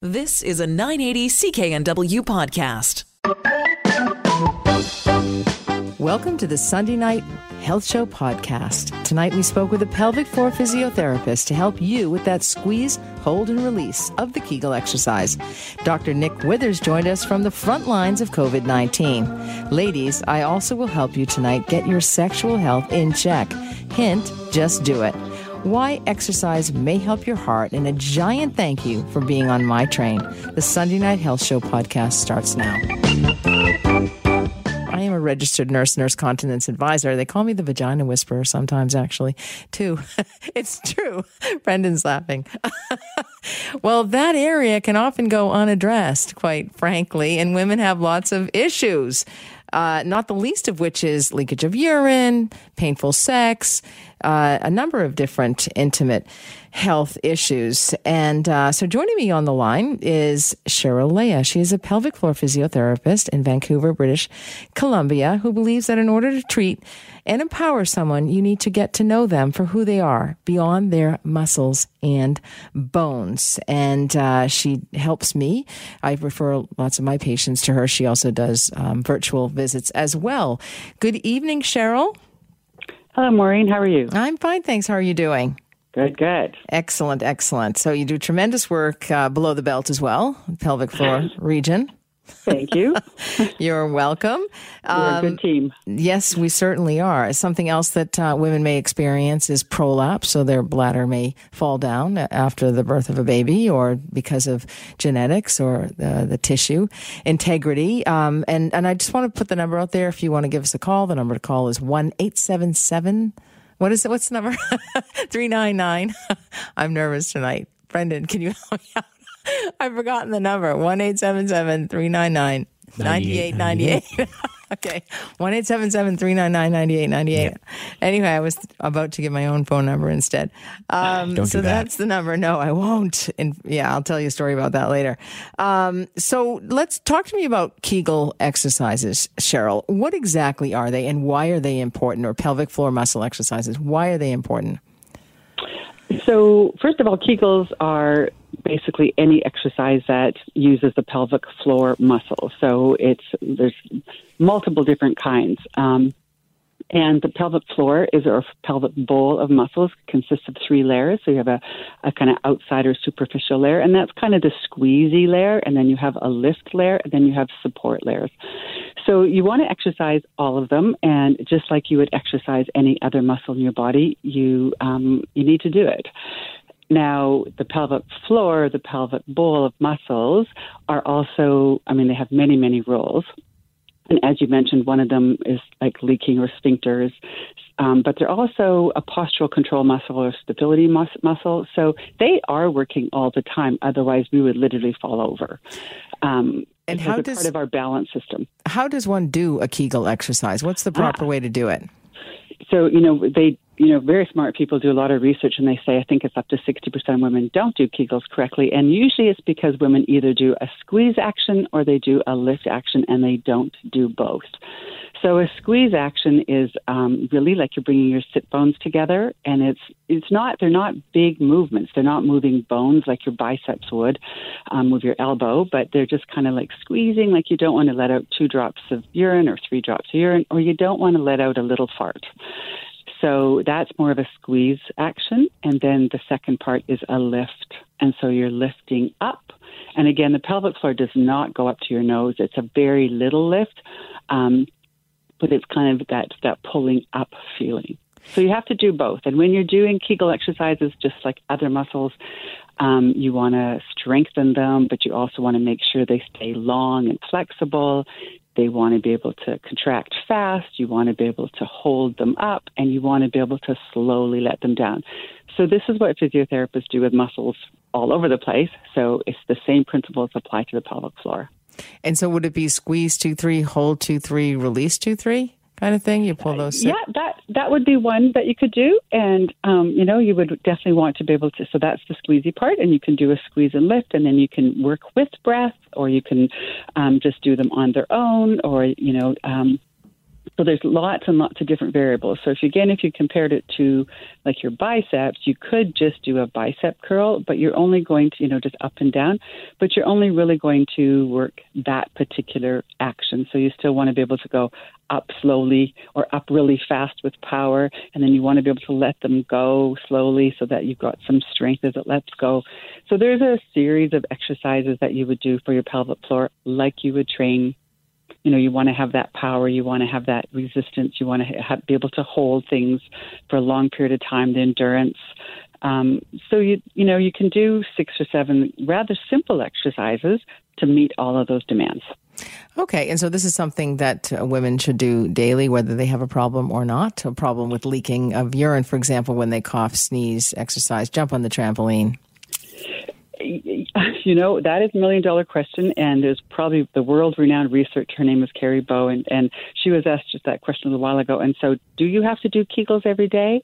This is a 980 CKNW podcast. Welcome to the Sunday Night Health Show podcast. Tonight we spoke with a pelvic floor physiotherapist to help you with that squeeze, hold, and release of the Kegel exercise. Dr. Nick Withers joined us from the front lines of COVID-19. Ladies, I also will help you tonight get your sexual health in check. Hint, just do it. Why exercise may help your heart, and a giant thank you for being on my train. The Sunday Night Health Show podcast starts now. I am a registered nurse continence advisor. They call me the vagina whisperer sometimes, actually, too. It's true. Brendan's laughing. Well, that area can often go unaddressed, quite frankly, and women have lots of issues. Not the least of which is leakage of urine, painful sex, a number of different intimate health issues. And so joining me on the line is Cheryl Leah. She is a pelvic floor physiotherapist in Vancouver, British Columbia, who believes that in order to treat and empower someone, you need to get to know them for who they are, beyond their muscles and bones. And she helps me. I refer lots of my patients to her. She also does virtual visits as well. Good evening, Cheryl. Hello, Maureen. How are you? I'm fine, thanks. How are you doing? Good. Excellent. So you do tremendous work below the belt as well, pelvic floor region. Thank you. You're welcome. We're a good team. Yes, we certainly are. Something else that women may experience is prolapse, so their bladder may fall down after the birth of a baby or because of genetics or the tissue integrity. And I just want to put the number out there if you want to give us a call. The number to call is 1-877. What is it? What's the number? 399. I'm nervous tonight. Brendan, can you help me out? I've forgotten the number. 1-877-399-9898. Okay. 1-877-399-9898. Anyway, I was about to give my own phone number instead. So that's the number. No, I won't. And yeah, I'll tell you a story about that later. So let's talk to me about Kegel exercises, Cheryl. What exactly are they and why are they important? Or pelvic floor muscle exercises, why are they important? So first of all, Kegels are basically any exercise that uses the pelvic floor muscle. So there's multiple different kinds. And the pelvic floor is our pelvic bowl of muscles, consists of three layers. So you have a kind of outsider superficial layer, and that's kind of the squeezy layer. And then you have a lift layer, and then you have support layers. So you want to exercise all of them, and just like you would exercise any other muscle in your body, you need to do it. Now, the pelvic floor, the pelvic bowl of muscles are also, they have many, many roles. And as you mentioned, one of them is like leaking or sphincters, but they're also a postural control muscle or stability muscle. So they are working all the time. Otherwise, we would literally fall over. And how does part of our balance system? How does one do a Kegel exercise? What's the proper way to do it? So, very smart people do a lot of research, and they say, I think it's up to 60% of women don't do Kegels correctly. And usually it's because women either do a squeeze action or they do a lift action, and they don't do both. So a squeeze action is really like you're bringing your sit bones together, and they're not big movements. They're not moving bones like your biceps would with your elbow, but they're just kind of like squeezing, like you don't want to let out 2 drops of urine or 3 drops of urine, or you don't want to let out a little fart. So that's more of a squeeze action. And then the second part is a lift. And so you're lifting up. And again, the pelvic floor does not go up to your nose. It's a very little lift, but it's kind of that pulling up feeling. So you have to do both. And when you're doing Kegel exercises, just like other muscles, you want to strengthen them, but you also want to make sure they stay long and flexible. They want to be able to contract fast. You want to be able to hold them up, and you want to be able to slowly let them down. So this is what physiotherapists do with muscles all over the place. So it's the same principles apply to the pelvic floor. And so would it be squeeze 2-3, hold 2-3, release 2-3 kind of thing? You pull those. Yeah, that would be one that you could do. And, you would definitely want to be able to. So that's the squeezy part. And you can do a squeeze and lift. And then you can work with breath, or you can just do them on their own, or, So there's lots and lots of different variables. So if you compared it to like your biceps, you could just do a bicep curl, but you're only going to, just up and down, but you're only really going to work that particular action. So you still want to be able to go up slowly or up really fast with power. And then you want to be able to let them go slowly so that you've got some strength as it lets go. So there's a series of exercises that you would do for your pelvic floor, like you would train. You want to have that power, you want to have that resistance, you want to be able to hold things for a long period of time, the endurance. So, you can do 6 or 7 rather simple exercises to meet all of those demands. Okay. And so this is something that women should do daily, whether they have a problem or not, a problem with leaking of urine, for example, when they cough, sneeze, exercise, jump on the trampoline. That is $1 million question, and there's probably the world-renowned researcher. Her name is Carrie Bowen, and she was asked just that question a little while ago. And so, do you have to do Kegels every day?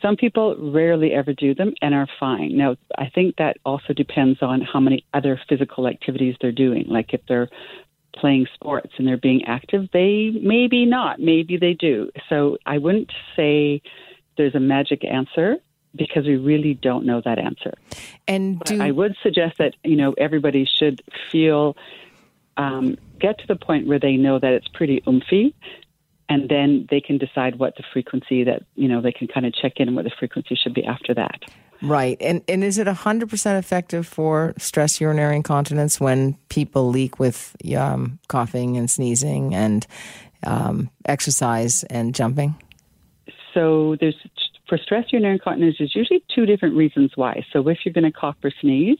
Some people rarely ever do them and are fine. Now, I think that also depends on how many other physical activities they're doing. Like if they're playing sports and they're being active, they maybe not, maybe they do. So I wouldn't say there's a magic answer, because we really don't know that answer. And I would suggest that, everybody should feel, get to the point where they know that it's pretty oomphy, and then they can decide what the frequency that, they can kind of check in and what the frequency should be after that. Right. And is it 100% effective for stress urinary incontinence when people leak with coughing and sneezing and exercise and jumping? So for stress urinary incontinence, there's usually 2 different reasons why. So if you're going to cough or sneeze,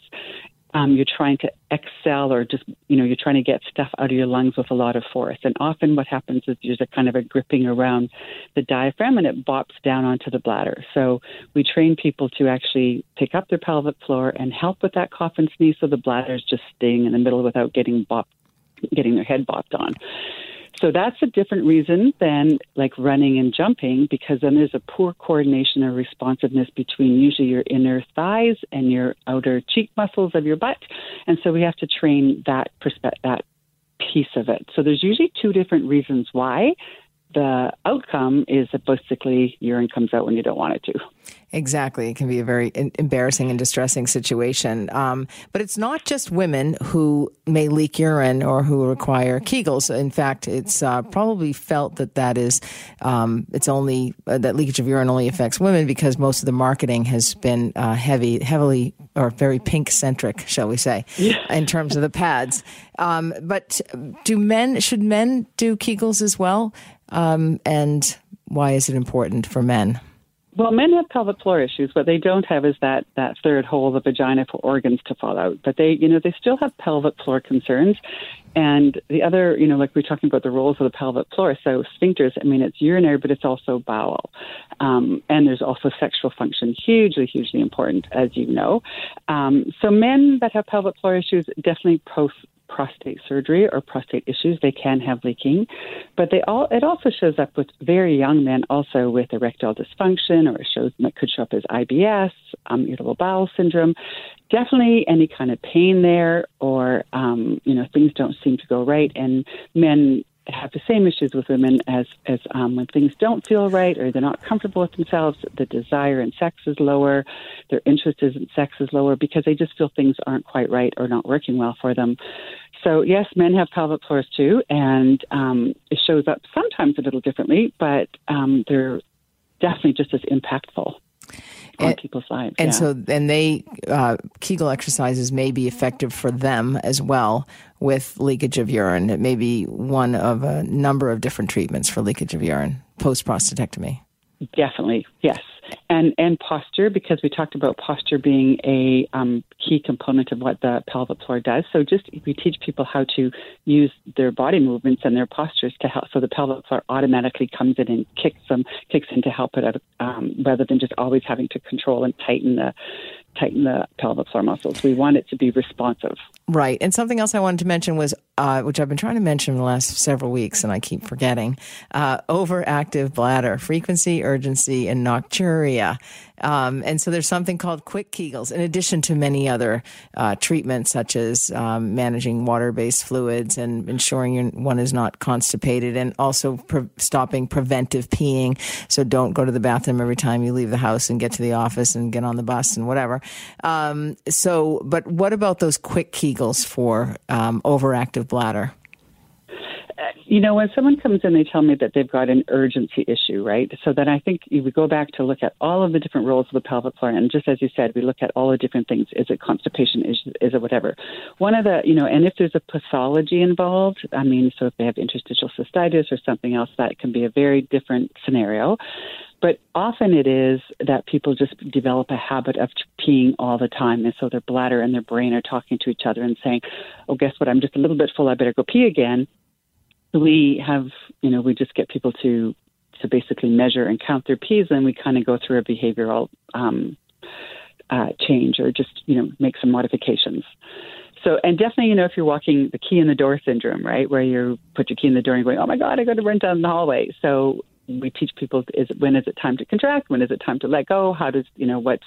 you're trying to exhale or just, you're trying to get stuff out of your lungs with a lot of force. And often what happens is there's a kind of a gripping around the diaphragm and it bops down onto the bladder. So we train people to actually pick up their pelvic floor and help with that cough and sneeze so the bladder's just staying in the middle without getting their head bopped on. So that's a different reason than like running and jumping, because then there's a poor coordination or responsiveness between usually your inner thighs and your outer cheek muscles of your butt. And so we have to train that piece of it. So there's usually 2 different reasons why. The outcome is that basically urine comes out when you don't want it to. Exactly. It can be a very embarrassing and distressing situation. But it's not just women who may leak urine or who require Kegels. In fact, it's probably felt that is it's only that leakage of urine only affects women because most of the marketing has been heavily or very pink centric, shall we say, in terms of the pads. But should men do Kegels as well? And why is it important for men? Well, men have pelvic floor issues. What they don't have is that third hole, the vagina, for organs to fall out. But they, they still have pelvic floor concerns. And the other, like we're talking about the roles of the pelvic floor. So sphincters, it's urinary, but it's also bowel. And there's also sexual function, hugely, hugely important, as you know. So men that have pelvic floor issues, definitely prostate surgery or prostate issues, they can have leaking, but it also shows up with very young men also with erectile dysfunction, or it could show up as IBS, irritable bowel syndrome, definitely any kind of pain there, or things don't seem to go right, and men have the same issues with women as when things don't feel right or they're not comfortable with themselves, the desire in sex is lower, their interest in sex is lower because they just feel things aren't quite right or not working well for them. So yes, men have pelvic floors too, and it shows up sometimes a little differently, but they're definitely just as impactful on people's lives. And Kegel exercises may be effective for them as well with leakage of urine. It may be one of a number of different treatments for leakage of urine post-prostatectomy. Definitely, yes. And posture, because we talked about posture being a key component of what the pelvic floor does. So we teach people how to use their body movements and their postures to help. So the pelvic floor automatically comes in and kicks in to help it out, rather than just always having to control and tighten the pelvic floor muscles. We want it to be responsive. Right. And something else I wanted to mention was, which I've been trying to mention in the last several weeks and I keep forgetting, overactive bladder, frequency, urgency, and nocturia. And so there's something called quick Kegels, in addition to many other treatments, such as managing water-based fluids and ensuring one is not constipated, and also stopping preventive peeing. So don't go to the bathroom every time you leave the house and get to the office and get on the bus and whatever. But what about those quick Kegels for overactive bladder? You know, when someone comes in, they tell me that they've got an urgency issue, right? So then I think we go back to look at all of the different roles of the pelvic floor. And just as you said, we look at all the different things. Is it constipation? Is it whatever? One of the, you know, and if there's a pathology involved, I mean, so if they have interstitial cystitis or something else, that can be a very different scenario. But often it is that people just develop a habit of peeing all the time. And so their bladder and their brain are talking to each other and saying, oh, guess what? I'm just a little bit full. I better go pee again. We have, you know, we just get people to basically measure and count their pees, and we kind of go through a behavioral change, or just, you know, make some modifications. So, and definitely, you know, if you're walking the key in the door syndrome, right, where you put your key in the door and you're going, oh my God, I got to run down the hallway. So we teach people, when is it time to contract? When is it time to let go? How does, you know, what's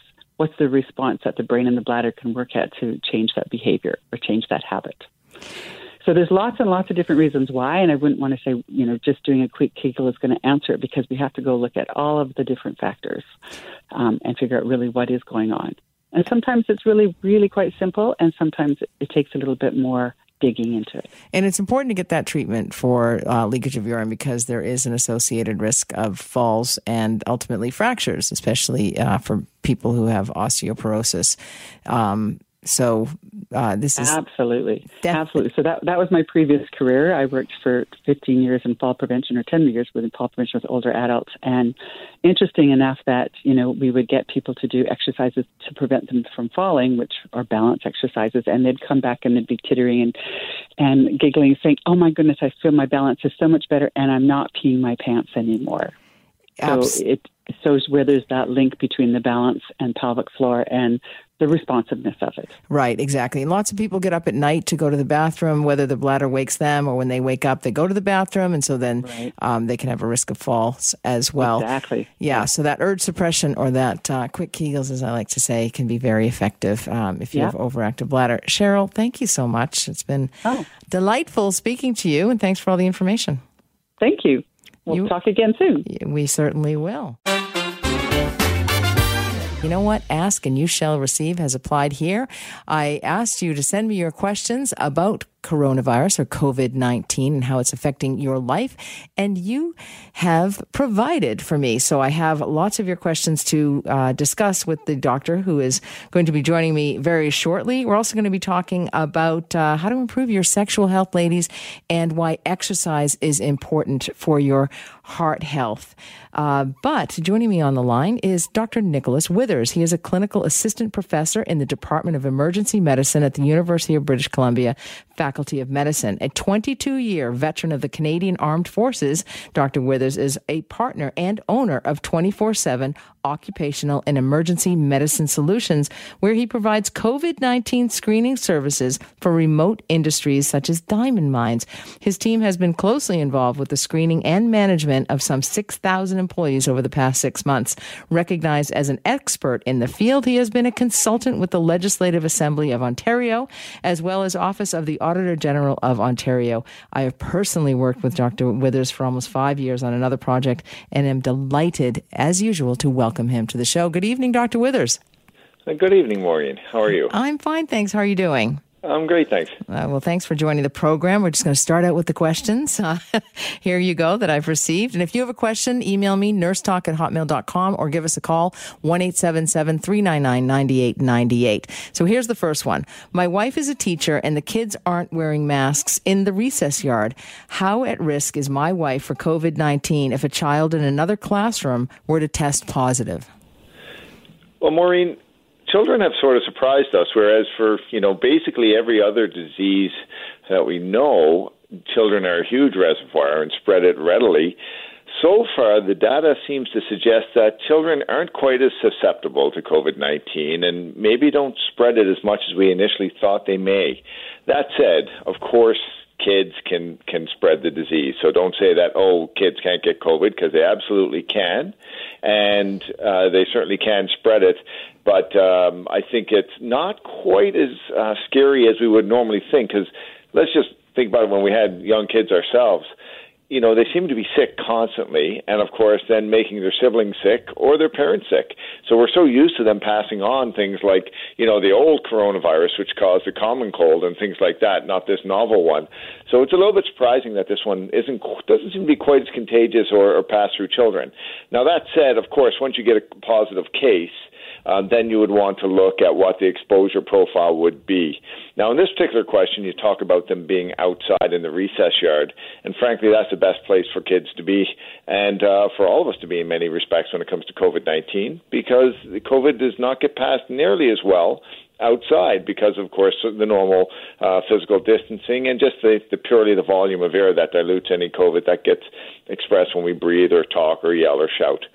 the response that the brain and the bladder can work at to change that behavior or change that habit? So there's lots and lots of different reasons why, and I wouldn't want to say, you know, just doing a quick Kegel is going to answer it, because we have to go look at all of the different factors and figure out really what is going on. And sometimes it's really, really quite simple, and sometimes it takes a little bit more digging into it. And it's important to get that treatment for leakage of urine, because there is an associated risk of falls and ultimately fractures, especially for people who have osteoporosis. This is absolutely. So that was my previous career. I worked for 15 years in fall prevention, or 10 years within fall prevention with older adults. And interesting enough that, you know, we would get people to do exercises to prevent them from falling, which are balance exercises. And they'd come back and they'd be tittering and giggling, saying, "Oh my goodness, I feel my balance is so much better, and I'm not peeing my pants anymore." So where there's that link between the balance and pelvic floor and the responsiveness of it. Right, exactly. And lots of people get up at night to go to the bathroom, whether the bladder wakes them or when they wake up, they go to the bathroom. And so then they can have a risk of falls as well. Exactly. Yeah. So that urge suppression, or that quick Kegels, as I like to say, can be very effective if you have overactive bladder. Cheryl, thank you so much. It's been delightful speaking to you, and thanks for all the information. Thank you. We'll talk again soon. We certainly will. You know what? Ask and you shall receive has applied here. I asked you to send me your questions about coronavirus, or COVID-19, and how it's affecting your life. And you have provided for me. So I have lots of your questions to discuss with the doctor, who is going to be joining me very shortly. We're also going to be talking about how to improve your sexual health, ladies, and why exercise is important for your heart health. But joining me on the line is Dr. Nicholas Withers. He is a clinical assistant professor in the Department of Emergency Medicine at the University of British Columbia Faculty of Medicine. A 22-year veteran of the Canadian Armed Forces, Dr. Withers is a partner and owner of 24/7 Occupational and Emergency Medicine Solutions, where he provides COVID-19 screening services for remote industries such as diamond mines. His team has been closely involved with the screening and management of some 6,000 employees over the past 6 months. Recognized as an expert in the field, he has been a consultant with the Legislative Assembly of Ontario, as well as Office of the Auditor General of Ontario. I have personally worked with Dr. Withers for almost 5 years on another project, and am delighted, as usual, to welcome him to the show. Good evening, Dr. Withers. Good evening, Maureen. How are you? I'm fine, thanks. How are you doing? I'm great, thanks. Well, thanks for joining the program. We're just going to start out with the questions. Here you go, that I've received. And if you have a question, email me, nursetalk@hotmail.com, or give us a call, 1-877-399-9898. So here's the first one. My wife is a teacher, and the kids aren't wearing masks in the recess yard. How at risk is my wife for COVID-19 if a child in another classroom were to test positive? Well, Maureen, children have sort of surprised us, whereas for, you know, basically every other disease that we know, children are a huge reservoir and spread it readily. So far, the data seems to suggest that children aren't quite as susceptible to COVID-19 and maybe don't spread it as much as we initially thought they may. That said, of course, kids can spread the disease. So don't say that, oh, kids can't get COVID, because they absolutely can, and they certainly can spread it. But I think it's not quite as scary as we would normally think, because let's just think about it when we had young kids ourselves. You know, they seem to be sick constantly, and of course then making their siblings sick or their parents sick. So we're so used to them passing on things like, you know, the old coronavirus, which caused the common cold and things like that, not this novel one. So it's a little bit surprising that this one doesn't seem to be quite as contagious or pass through children. Now that said, of course, once you get a positive case, then you would want to look at what the exposure profile would be. Now, in this particular question, you talk about them being outside in the recess yard, and frankly, that's the best place for kids to be, and for all of us to be in many respects when it comes to COVID-19, because COVID does not get passed nearly as well outside because, of course, the normal physical distancing and just the purely the volume of air that dilutes any COVID that gets expressed when we breathe or talk or yell or shout.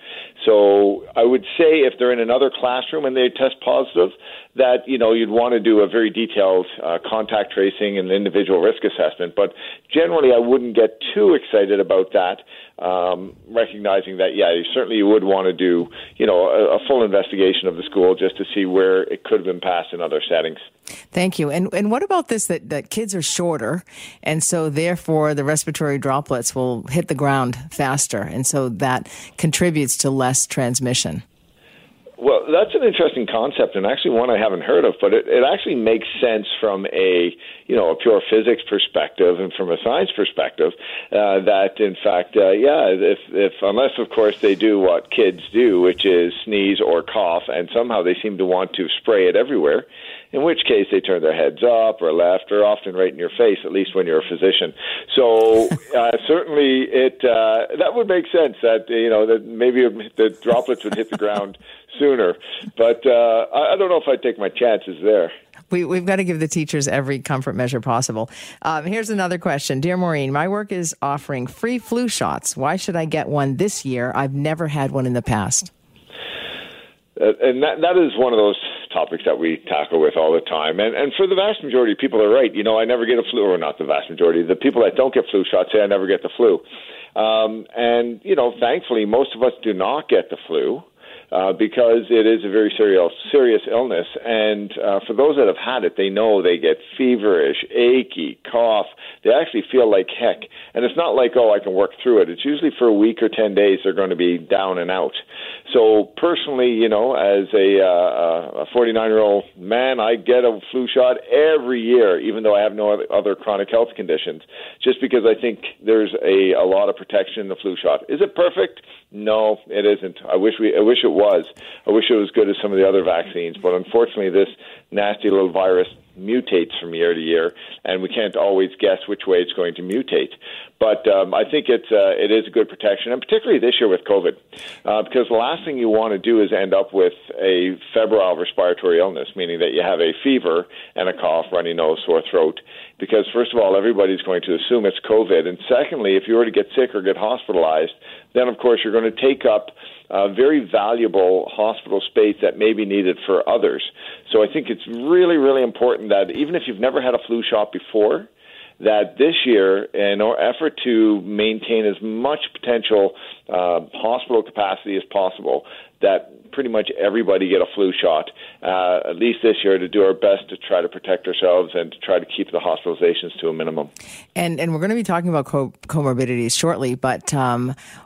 So I would say if they're in another classroom and they test positive, that, you know, you'd want to do a very detailed contact tracing and individual risk assessment. But generally, I wouldn't get too excited about that, recognizing that, yeah, you certainly would want to do, you know, a full investigation of the school just to see where it could have been passed in other settings. Thank you. And what about this, that kids are shorter, and so therefore the respiratory droplets will hit the ground faster, and so that contributes to less transmission? Well, that's an interesting concept, and actually one I haven't heard of, but it actually makes sense from a, you know, a pure physics perspective and from a science perspective, that in fact, if unless of course they do what kids do, which is sneeze or cough, and somehow they seem to want to spray it everywhere, in which case they turn their heads up or left or often right in your face, at least when you're a physician. So certainly that would make sense that, you know, that maybe the droplets would hit the ground sooner. But I don't know if I'd take my chances there. We've got to give the teachers every comfort measure possible. Here's another question. Dear Maureen, my work is offering free flu shots. Why should I get one this year? I've never had one in the past. And that is one of those topics that we tackle with all the time. And for the vast majority of people are right. You know, I never get a flu, or not the vast majority. The people that don't get flu shots say I never get the flu. And, you know, thankfully, most of us do not get the flu. Because it is a very serious illness. And for those that have had it, they know they get feverish, achy, cough. They actually feel like heck. And it's not like, oh, I can work through it. It's usually for a week or 10 days they're going to be down and out. So personally, you know, as a 49-year-old man, I get a flu shot every year, even though I have no other chronic health conditions, just because I think there's a lot of protection in the flu shot. Is it perfect? No, it isn't. I wish it was. I wish it was good as some of the other vaccines, but unfortunately this nasty little virus mutates from year to year, and we can't always guess which way it's going to mutate. But I think it is a good protection, and particularly this year with COVID, because the last thing you want to do is end up with a febrile respiratory illness, meaning that you have a fever and a cough, runny nose, sore throat, because first of all, everybody's going to assume it's COVID, and secondly, if you were to get sick or get hospitalized, then of course you're going to take up very valuable hospital space that may be needed for others. So I think it's really, really important that even if you've never had a flu shot before, that this year, in our effort to maintain as much potential hospital capacity as possible, that pretty much everybody get a flu shot, at least this year, to do our best to try to protect ourselves and to try to keep the hospitalizations to a minimum. And we're going to be talking about comorbidities shortly, but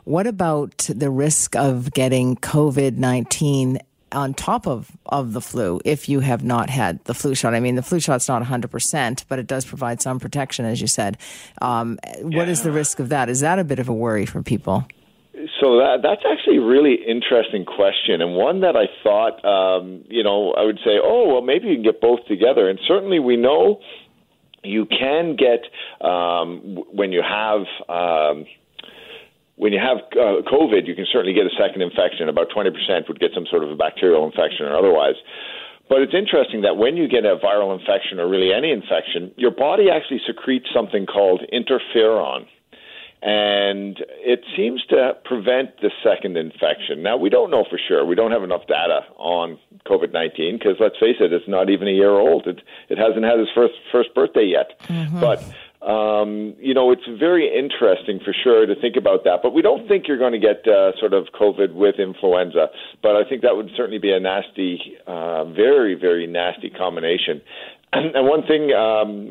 what about the risk of getting COVID-19 on top of the flu if you have not had the flu shot? I mean, the flu shot's not 100%, but it does provide some protection, as you said. What is the risk of that? Is that a bit of a worry for people? So that's actually a really interesting question, and one that I thought, you know, I would say, oh, well, maybe you can get both together. And certainly we know you can get, when you have COVID, you can certainly get a second infection. About 20% would get some sort of a bacterial infection or otherwise. But it's interesting that when you get a viral infection or really any infection, your body actually secretes something called interferon. And it seems to prevent the second infection. Now, we don't know for sure. We don't have enough data on COVID-19 because, let's face it, it's not even a year old. It hasn't had its first birthday yet. Mm-hmm. But It's very interesting for sure to think about that, but we don't think you're going to get sort of COVID with influenza, but I think that would certainly be a nasty, very, very nasty combination. And one thing,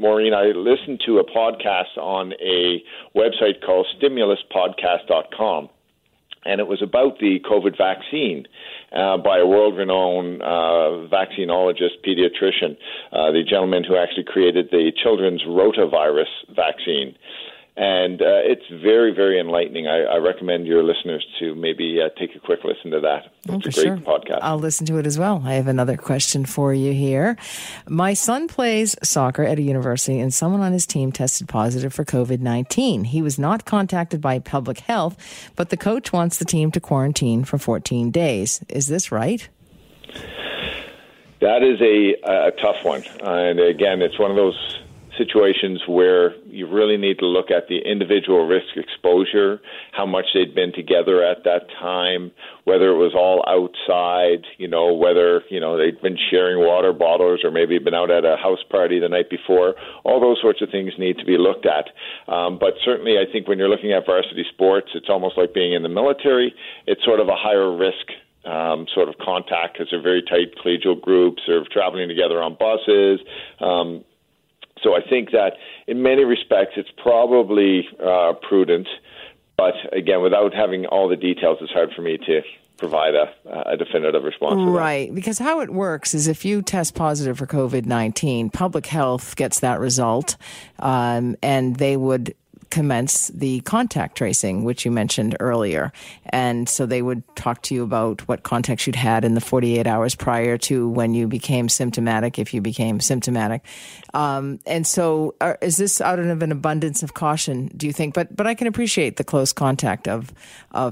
Maureen, I listened to a podcast on a website called StimulusPodcast.com, and it was about the COVID vaccine by a world-renowned vaccinologist, pediatrician, the gentleman who actually created the children's rotavirus vaccine. And it's very, very enlightening. I recommend your listeners to maybe take a quick listen to that. It's a great podcast. I'll listen to it as well. I have another question for you here. My son plays soccer at a university, and someone on his team tested positive for COVID-19. He was not contacted by public health, but the coach wants the team to quarantine for 14 days. Is this right? That is a tough one. And again, it's one of those situations where you really need to look at the individual risk exposure, how much they'd been together at that time, whether it was all outside, whether, they'd been sharing water bottles or maybe been out at a house party the night before. All those sorts of things need to be looked at. But certainly I think when you're looking at varsity sports, it's almost like being in the military. It's sort of a higher risk sort of contact because they're very tight collegial groups or traveling together on buses. So I think that in many respects, it's probably prudent. But again, without having all the details, it's hard for me to provide a definitive response. Right. Because how it works is if you test positive for COVID-19, public health gets that result and they would commence the contact tracing, which you mentioned earlier. And so they would talk to you about what contacts you'd had in the 48 hours prior to when you became symptomatic, if you became symptomatic. And so is this out of an abundance of caution, do you think? But I can appreciate the close contact of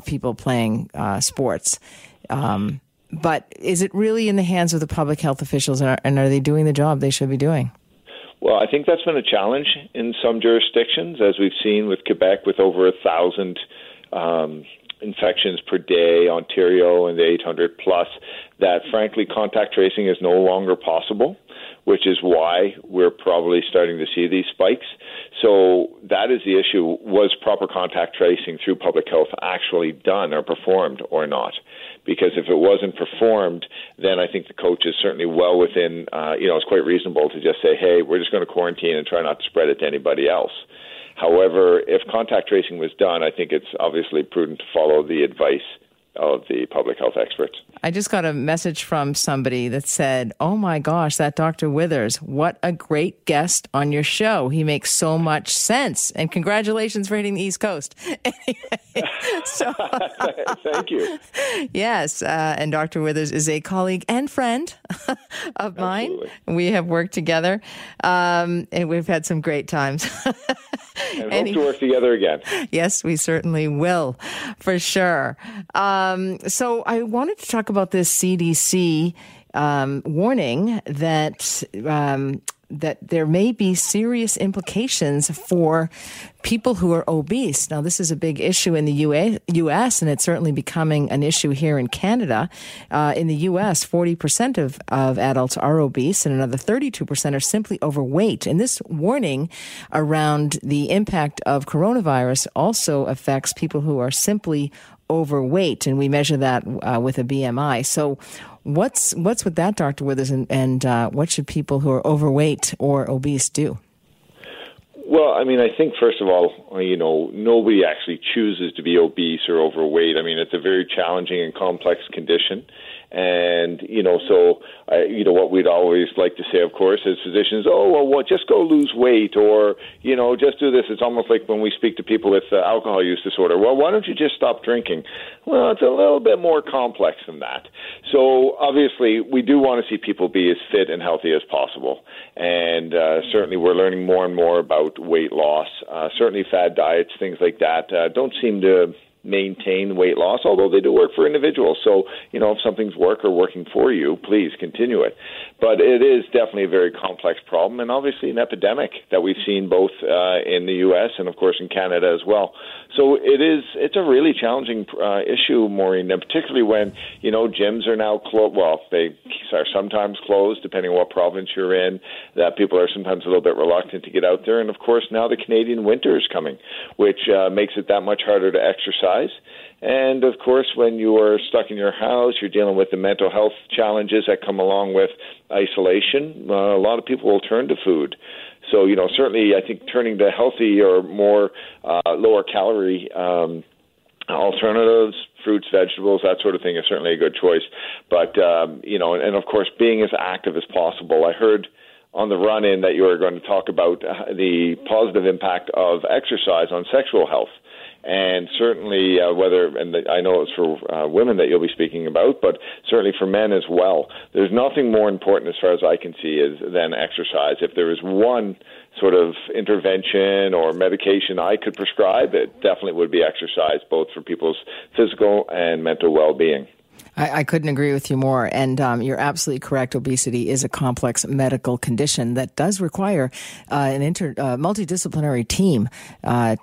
people playing sports. But is it really in the hands of the public health officials, and are they doing the job they should be doing? Well, I think that's been a challenge in some jurisdictions, as we've seen with Quebec, with over 1,000 infections per day, Ontario and the 800 plus, that frankly contact tracing is no longer possible, which is why we're probably starting to see these spikes. So that is the issue. Was proper contact tracing through public health actually done or performed or not? Because if it wasn't performed, then I think the coach is certainly well within, it's quite reasonable to just say, hey, we're just going to quarantine and try not to spread it to anybody else. However, if contact tracing was done, I think it's obviously prudent to follow the advice of the public health experts. I just got a message from somebody that said, oh my gosh, that Dr. Withers, what a great guest on your show. He makes so much sense. And congratulations for hitting the East Coast. So, thank you. Yes. And Dr. Withers is a colleague and friend of mine. Absolutely. We have worked together and we've had some great times. And hope to work together again. Yes, we certainly will, for sure. So I wanted to talk about this CDC warning that that there may be serious implications for people who are obese. Now, this is a big issue in the U.S., and it's certainly becoming an issue here in Canada. In the U.S., 40% of adults are obese, and another 32% are simply overweight. And this warning around the impact of coronavirus also affects people who are simply overweight, and we measure that with a BMI. So what's with that, Dr. Withers, and what should people who are overweight or obese do? Well, I mean, I think, first of all, nobody actually chooses to be obese or overweight. I mean, it's a very challenging and complex condition. And, so what we'd always like to say, of course, as physicians, just go lose weight or, just do this. It's almost like when we speak to people with alcohol use disorder. Well, why don't you just stop drinking? Well, it's a little bit more complex than that. So obviously we do want to see people be as fit and healthy as possible. And certainly we're learning more and more about weight loss. Certainly fad diets, things like that, don't seem to maintain weight loss, although they do work for individuals. So, you know, if something's working for you, please continue it. But it is definitely a very complex problem, and obviously an epidemic that we've seen both in the U.S. and, of course, in Canada as well. So it's a really challenging issue, Maureen, and particularly when, you know, gyms are now closed. Well, they are sometimes closed, depending on what province you're in, that people are sometimes a little bit reluctant to get out there. And, of course, now the Canadian winter is coming, which makes it that much harder to exercise. And, of course, when you are stuck in your house, you're dealing with the mental health challenges that come along with isolation. A lot of people will turn to food. So, you know, certainly I think turning to healthy or more lower-calorie alternatives, fruits, vegetables, that sort of thing is certainly a good choice. But, you know, and, of course, being as active as possible. I heard on the run-in that you were going to talk about the positive impact of exercise on sexual health. And certainly I know it's for women that you'll be speaking about, but certainly for men as well. There's nothing more important as far as I can see than exercise. If there is one sort of intervention or medication I could prescribe, it definitely would be exercise, both for people's physical and mental well-being. I couldn't agree with you more. And you're absolutely correct. Obesity is a complex medical condition that does require an multidisciplinary team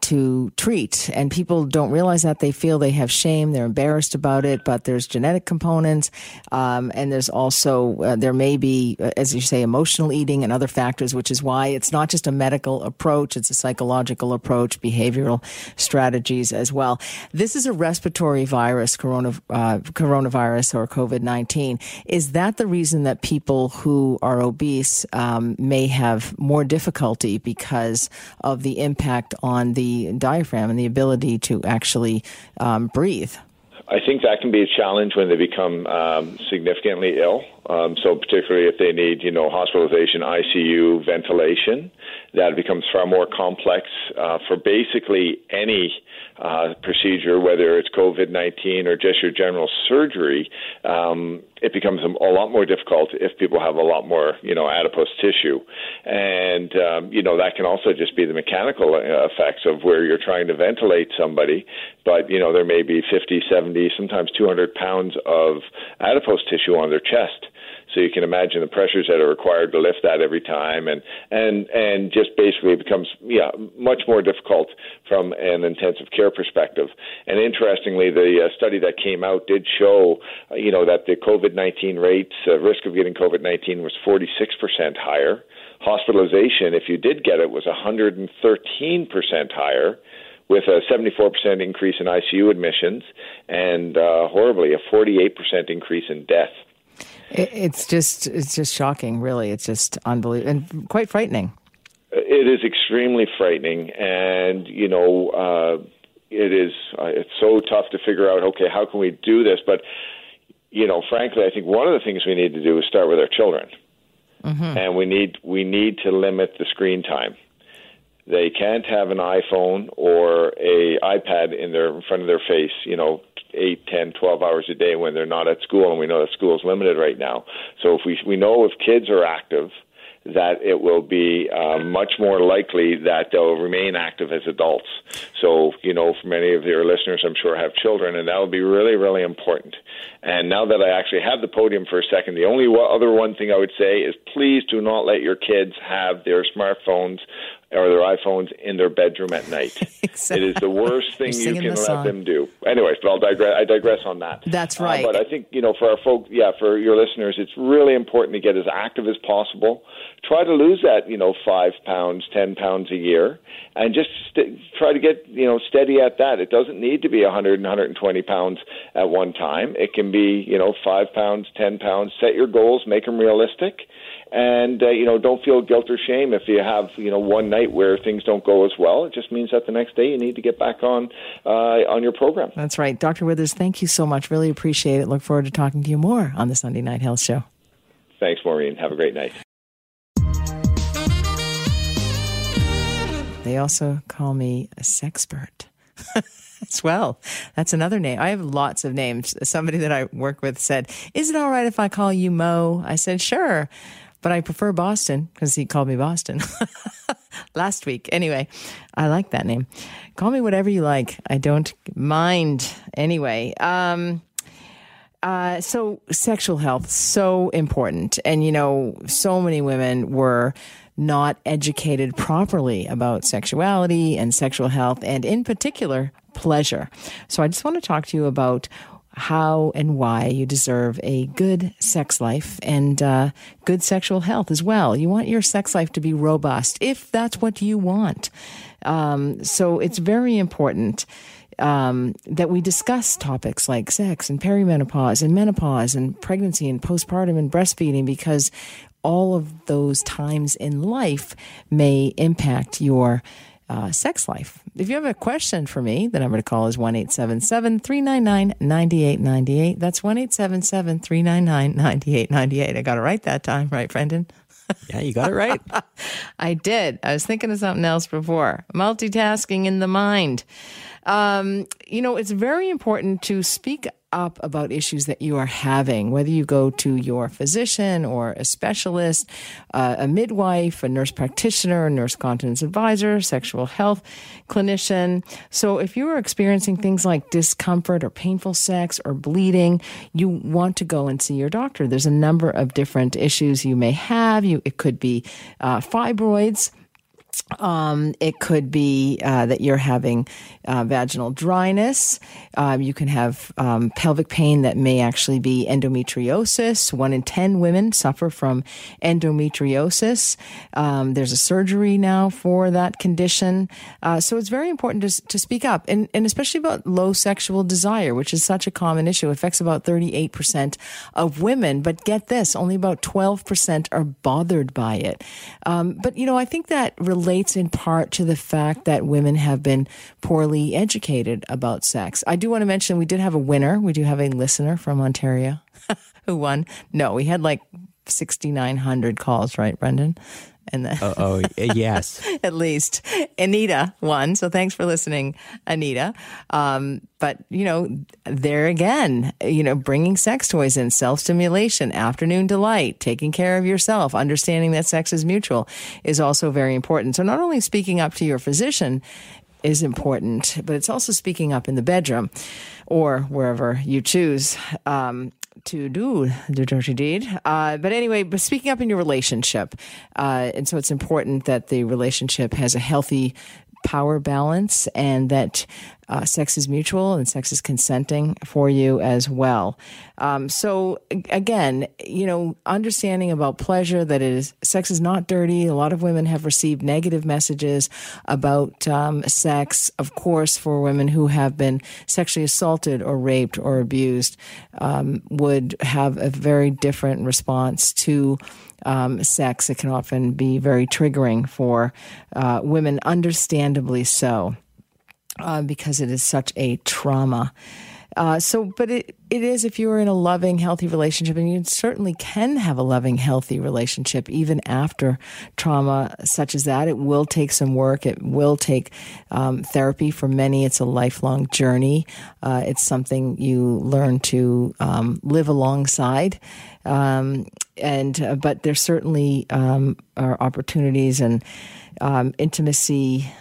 to treat. And people don't realize that. They feel they have shame. They're embarrassed about it. But there's genetic components. And there's also, there may be, as you say, emotional eating and other factors, which is why it's not just a medical approach. It's a psychological approach, behavioral strategies as well. This is a respiratory virus, coronavirus or COVID-19. Is that the reason that people who are obese may have more difficulty because of the impact on the diaphragm and the ability to actually breathe? I think that can be a challenge when they become significantly ill. So particularly if they need, you know, hospitalization, ICU, ventilation, that becomes far more complex for basically any procedure, whether it's COVID-19 or just your general surgery. It becomes a lot more difficult if people have a lot more, you know, adipose tissue. And, you know, that can also just be the mechanical effects of where you're trying to ventilate somebody. But, you know, there may be 50, 70, sometimes 200 pounds of adipose tissue on their chest. So you can imagine the pressures that are required to lift that every time, and just basically it becomes much more difficult from an intensive care perspective. And interestingly, the study that came out did show, you know, that the COVID-19 rates, risk of getting COVID-19 was 46% higher. Hospitalization, if you did get it, was 113% higher, with a 74% increase in ICU admissions and horribly a 48% increase in death. It's just shocking, really. It's just unbelievable and quite frightening. It is extremely frightening, and you know, it's so tough to figure out. Okay, how can we do this? But you know, frankly, I think one of the things we need to do is start with our children, and we need to limit the screen time. They can't have an iPhone or an iPad in front of their face, you know, 8, 10, 12 hours a day when they're not at school, and we know that school is limited right now. So if we know if kids are active, that it will be much more likely that they'll remain active as adults. So, you know, for many of your listeners, I'm sure, have children, and that will be really, really important. And now that I actually have the podium for a second, the only other one thing I would say is please do not let your kids have their smartphones or their iPhones in their bedroom at night. Exactly. It is the worst thing you can let them do. Anyways, but I digress on that. That's right. But I think, you know, for our folks, for your listeners, it's really important to get as active as possible. Try to lose that, you know, 5 pounds, 10 pounds a year, and just try to get, you know, steady at that. It doesn't need to be 100 and 120 pounds at one time. It can be, you know, 5 pounds, 10 pounds. Set your goals, make them realistic, and, you know, don't feel guilt or shame if you have, you know, one night where things don't go as well. It just means that the next day you need to get back on your program. That's right. Dr. Withers, thank you so much. Really appreciate it. Look forward to talking to you more on the Sunday Night Health Show. Thanks, Maureen. Have a great night. They also call me a sexpert as well. That's another name. I have lots of names. Somebody that I work with said, is it all right if I call you Mo? I said, sure. But I prefer Boston because he called me Boston last week. Anyway, I like that name. Call me whatever you like. I don't mind. Anyway, so sexual health, so important. And, you know, so many women were not educated properly about sexuality and sexual health, and in particular, pleasure. So I just want to talk to you about how and why you deserve a good sex life and good sexual health as well. You want your sex life to be robust, if that's what you want. So it's very important that we discuss topics like sex and perimenopause and menopause and pregnancy and postpartum and breastfeeding, because all of those times in life may impact your sex life. If you have a question for me, the number to call is 1-877-399-9898. That's 1-877-399-9898. I got it right that time, right, Brendan? Yeah, you got it right. I did. I was thinking of something else before. Multitasking in the mind. You know, it's very important to speak up about issues that you are having, whether you go to your physician or a specialist, a midwife, a nurse practitioner, a nurse continence advisor, sexual health clinician. So if you are experiencing things like discomfort or painful sex or bleeding, you want to go and see your doctor. There's a number of different issues you may have. It could be fibroids. It could be that you're having vaginal dryness. You can have pelvic pain that may actually be endometriosis. 1 in 10 women suffer from endometriosis. There's a surgery now for that condition. So it's very important to speak up, and especially about low sexual desire, which is such a common issue. It affects about 38% of women, but get this, only about 12% are bothered by it. But, you know, I think that relates in part to the fact that women have been poorly educated about sex. I do want to mention we did have a winner. We do have a listener from Ontario who won. No, we had like 6,900 calls, right, Brendan? And yes, at least Anita won. So thanks for listening, Anita. But you know, there again, you know, bringing sex toys in, self-stimulation, afternoon delight, taking care of yourself, understanding that sex is mutual is also very important. So not only speaking up to your physician is important, but it's also speaking up in the bedroom or wherever you choose. To do the dirty deed. But anyway, but speaking up in your relationship. And so it's important that the relationship has a healthy power balance, and that sex is mutual and sex is consenting for you as well. So again, you know, understanding about pleasure, that it is, sex is not dirty. A lot of women have received negative messages about sex, of course, for women who have been sexually assaulted or raped or abused, would have a very different response to sex. It can often be very triggering for women, understandably so, because it is such a trauma. But it is, if you are in a loving, healthy relationship, and you certainly can have a loving, healthy relationship even after trauma such as that. It will take some work. It will take therapy. For many, it's a lifelong journey. It's something you learn to live alongside. But there certainly are opportunities, and intimacy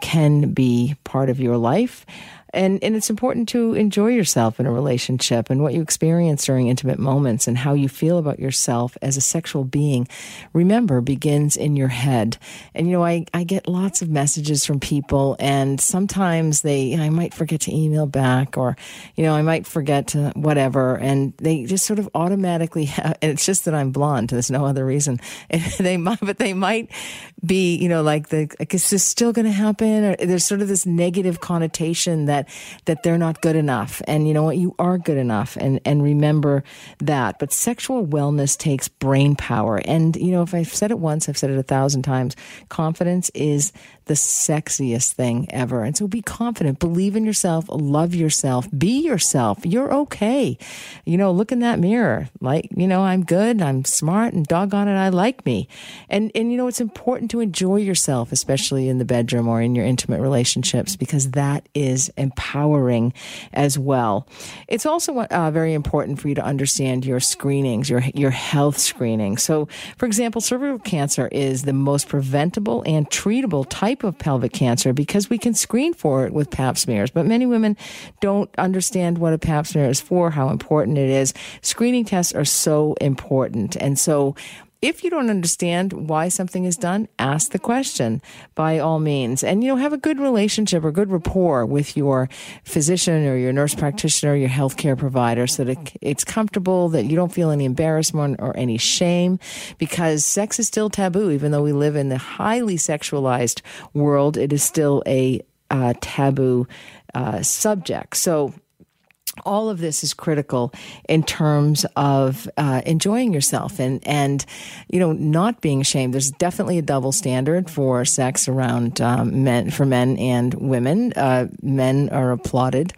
can be part of your life. And it's important to enjoy yourself in a relationship, and what you experience during intimate moments and how you feel about yourself as a sexual being, remember, begins in your head. And, you know, I get lots of messages from people, and sometimes I might forget to email back, or, you know, I might forget to whatever. And they just sort of automatically have, and it's just that I'm blonde. There's no other reason. They might be, you know, like, is this still going to happen? Or there's sort of this negative connotation that they're not good enough. And you know what? You are good enough. And remember that. But sexual wellness takes brain power. And, you know, if I've said it once, I've said it 1,000 times. Confidence is the sexiest thing ever. And so be confident. Believe in yourself. Love yourself. Be yourself. You're okay. You know, look in that mirror. Like, you know, I'm good. I'm smart. And doggone it, I like me. And you know, it's important to enjoy yourself, especially in the bedroom or in your intimate relationship. works, because that is empowering as well. It's also very important for you to understand your screenings, your health screening. So, for example, cervical cancer is the most preventable and treatable type of pelvic cancer because we can screen for it with pap smears. But many women don't understand what a pap smear is for, how important it is. Screening tests are so important. And so if you don't understand why something is done, ask the question by all means. And, you know, have a good relationship or good rapport with your physician or your nurse practitioner, your healthcare provider, so that it's comfortable, that you don't feel any embarrassment or any shame, because sex is still taboo. Even though we live in the highly sexualized world, it is still a taboo subject. So all of this is critical in terms of enjoying yourself and, you know, not being ashamed. There's definitely a double standard for sex around men, for men and women. Men are applauded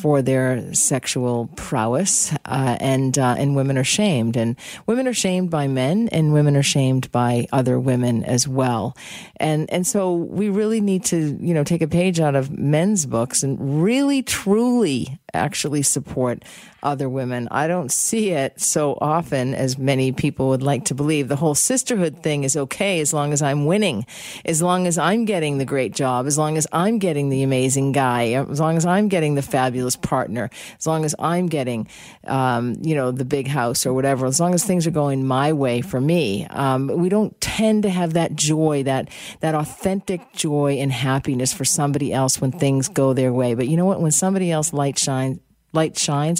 for their sexual prowess, and women are shamed. And women are shamed by men, and women are shamed by other women as well. And so we really need to, you know, take a page out of men's books and really, truly actually support other women. I don't see it so often as many people would like to believe. The whole sisterhood thing is okay as long as I'm winning, as long as I'm getting the great job, as long as I'm getting the amazing guy, as long as I'm getting the fabulous partner, as long as I'm getting, you know, the big house or whatever, as long as things are going my way for me. We don't tend to have that joy, that authentic joy and happiness for somebody else when things go their way. But you know what? When somebody else light shines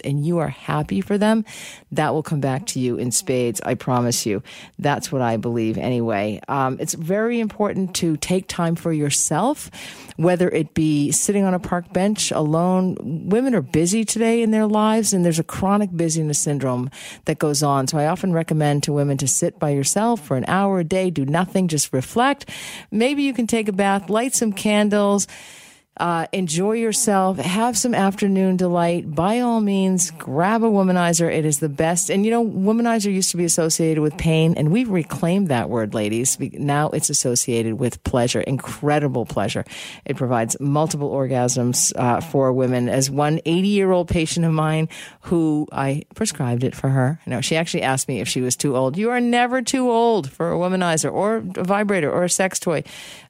and you are happy for them, that will come back to you in spades, I promise you. That's what I believe anyway. It's very important to take time for yourself, whether it be sitting on a park bench alone. Women are busy today in their lives, and there's a chronic busyness syndrome that goes on. So I often recommend to women to sit by yourself for an hour a day, do nothing, just reflect. Maybe you can take a bath, light some candles, enjoy yourself, have some afternoon delight. By all means, grab a womanizer. It is the best. And, you know, womanizer used to be associated with pain, and we've reclaimed that word, ladies. Now it's associated with pleasure, incredible pleasure. It provides multiple orgasms for women. As one 80-year-old patient of mine who I prescribed it for her, no, she actually asked me if she was too old. You are never too old for a womanizer or a vibrator or a sex toy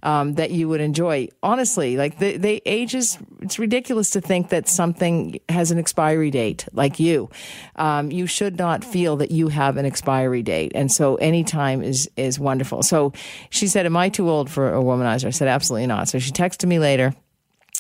that you would enjoy. Honestly, like they ages, it's ridiculous to think that something has an expiry date like you. You should not feel that you have an expiry date. And so any time is wonderful. So she said, am I too old for a womanizer? I said, absolutely not. So she texted me later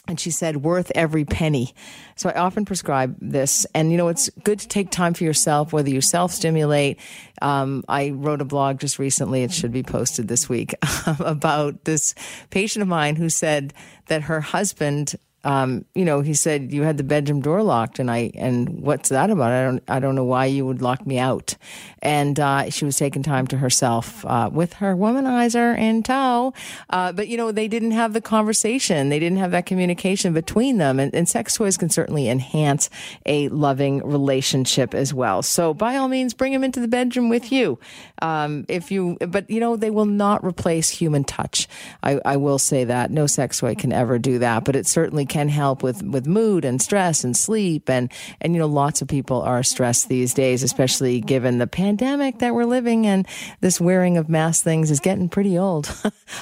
and she said, worth every penny. So I often prescribe this. And, you know, it's good to take time for yourself, whether you self-stimulate. I wrote a blog just recently, it should be posted this week, about this patient of mine who said that her husband, you know, he said, you had the bedroom door locked, and what's that about? I don't know why you would lock me out. And, she was taking time to herself, with her womanizer in tow. But you know, they didn't have the conversation. They didn't have that communication between them. And sex toys can certainly enhance a loving relationship as well. So by all means, bring them into the bedroom with you. But you know, they will not replace human touch. I will say that no sex toy can ever do that, but it certainly can help with mood and stress and sleep. And, you know, lots of people are stressed these days, especially given the pandemic that we're living in. This wearing of mask things is getting pretty old,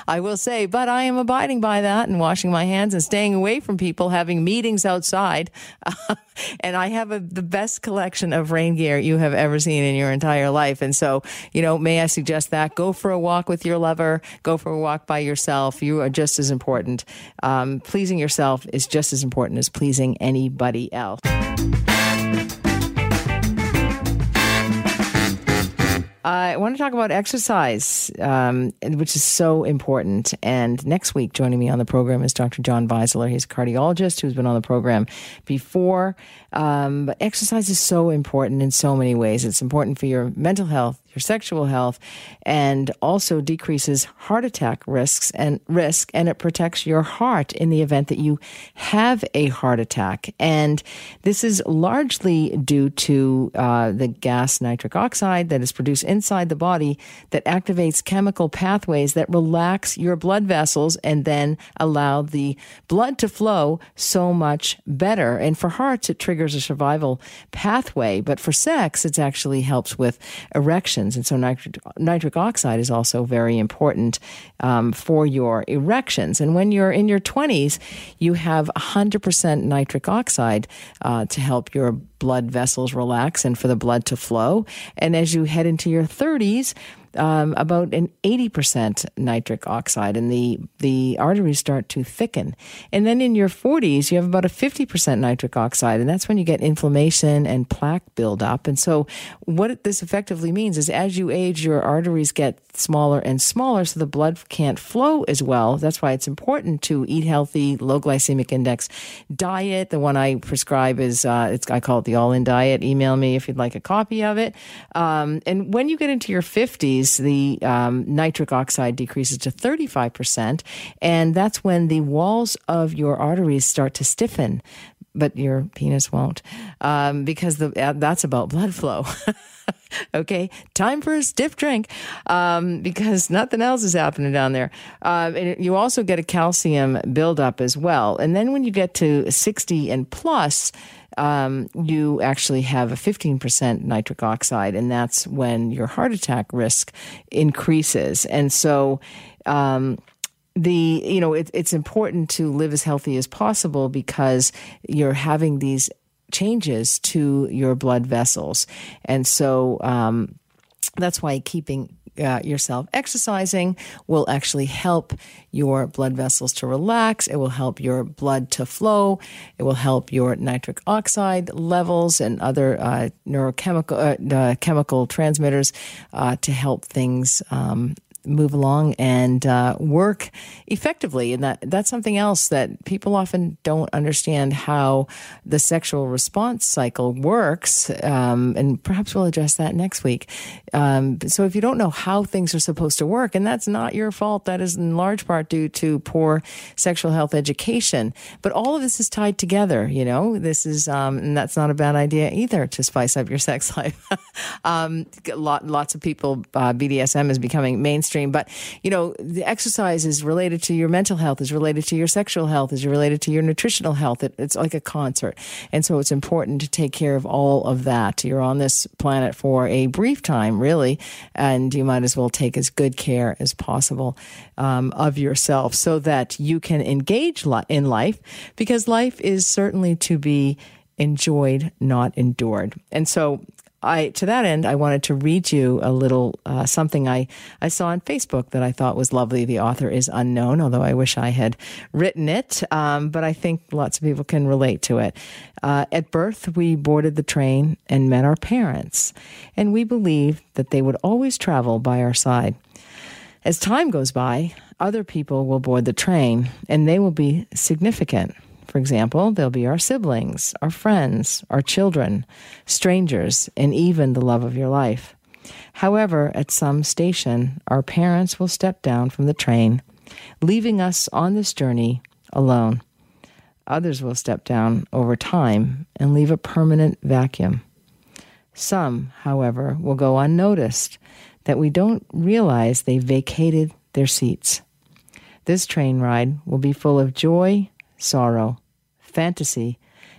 I will say, but I am abiding by that and washing my hands and staying away from people, having meetings outside. And I have the best collection of rain gear you have ever seen in your entire life. And so, you know, may I suggest that go for a walk with your lover, go for a walk by yourself. You are just as important. Pleasing yourself is just as important as pleasing anybody else. I want to talk about exercise, which is so important. And next week, joining me on the program is Dr. John Beisler. He's a cardiologist who's been on the program before. But exercise is so important in so many ways. It's important for your mental health, your sexual health, and also decreases heart attack risk, and it protects your heart in the event that you have a heart attack. And this is largely due to the gas nitric oxide that is produced inside the body that activates chemical pathways that relax your blood vessels and then allow the blood to flow so much better. And for hearts, it triggers a survival pathway, but for sex, it actually helps with erections. And so nitric oxide is also very important for your erections. And when you're in your 20s, you have 100% nitric oxide to help your blood vessels relax and for the blood to flow. And as you head into your 30s, about an 80% nitric oxide, and the arteries start to thicken. And then in your 40s, you have about a 50% nitric oxide, and that's when you get inflammation and plaque buildup. And so what this effectively means is as you age, your arteries get smaller and smaller, so the blood can't flow as well. That's why it's important to eat healthy, low glycemic index diet. The one I prescribe is, I call it the all-in diet. Email me if you'd like a copy of it. And when you get into your 50s, the nitric oxide decreases to 35%, and that's when the walls of your arteries start to stiffen, but your penis won't, because that's about blood flow. Okay, time for a stiff drink, because nothing else is happening down there. And you also get a calcium buildup as well. And then when you get to 60 and plus, you actually have a 15% nitric oxide, and that's when your heart attack risk increases. And so, it's important to live as healthy as possible because you're having these changes to your blood vessels. And so, that's why keeping yourself exercising will actually help your blood vessels to relax. It will help your blood to flow. It will help your nitric oxide levels and other chemical transmitters to help things move along and work effectively. And that's something else that people often don't understand, how the sexual response cycle works. And perhaps we'll address that next week. So if you don't know how things are supposed to work, and that's not your fault, that is in large part due to poor sexual health education. But all of this is tied together, this is, and that's not a bad idea either, to spice up your sex life. Lots of people, BDSM is becoming mainstream. But, the exercise is related to your mental health, is related to your sexual health, is related to your nutritional health. It's like a concert. And so it's important to take care of all of that. You're on this planet for a brief time, really, and you might as well take as good care as possible of yourself so that you can engage in life, because life is certainly to be enjoyed, not endured. And so to that end, I wanted to read you a little something I saw on Facebook that I thought was lovely. The author is unknown, although I wish I had written it, but I think lots of people can relate to it. At birth, we boarded the train and met our parents, and we believed that they would always travel by our side. As time goes by, other people will board the train, and they will be significant. For example, they'll be our siblings, our friends, our children, strangers, and even the love of your life. However, at some station, our parents will step down from the train, leaving us on this journey alone. Others will step down over time and leave a permanent vacuum. Some, however, will go unnoticed, that we don't realize they vacated their seats. This train ride will be full of joy, sorrow, fantasy,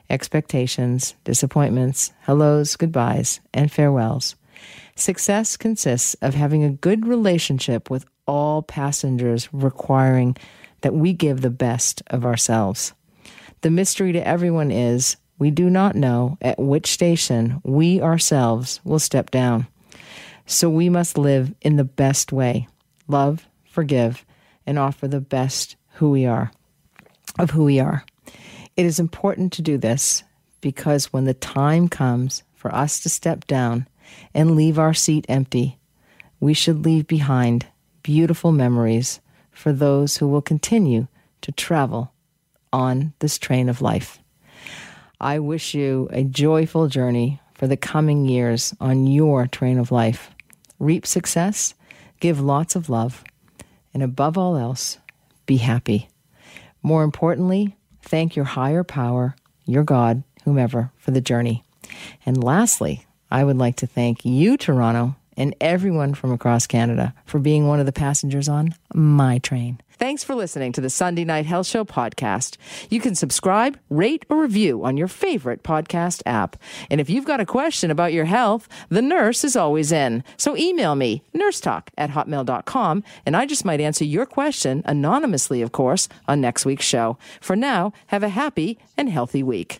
expectations, disappointments, hellos, goodbyes, and farewells. Success consists of having a good relationship with all passengers, requiring that we give the best of ourselves. The mystery to everyone is we do not know at which station we ourselves will step down. So we must live in the best way, love, forgive, and offer the best of who we are. It is important to do this because when the time comes for us to step down and leave our seat empty, we should leave behind beautiful memories for those who will continue to travel on this train of life. I wish you a joyful journey for the coming years on your train of life. reap success, give lots of love, and above all else, be happy. More importantly, thank your higher power, your God, whomever, for the journey. And lastly, I would like to thank you, Toronto, and everyone from across Canada for being one of the passengers on my train. Thanks for listening to the Sunday Night Health Show podcast. You can subscribe, rate, or review on your favorite podcast app. And if you've got a question about your health, the nurse is always in. So email me, nursetalk@hotmail.com, and I just might answer your question, anonymously, of course, on next week's show. For now, have a happy and healthy week.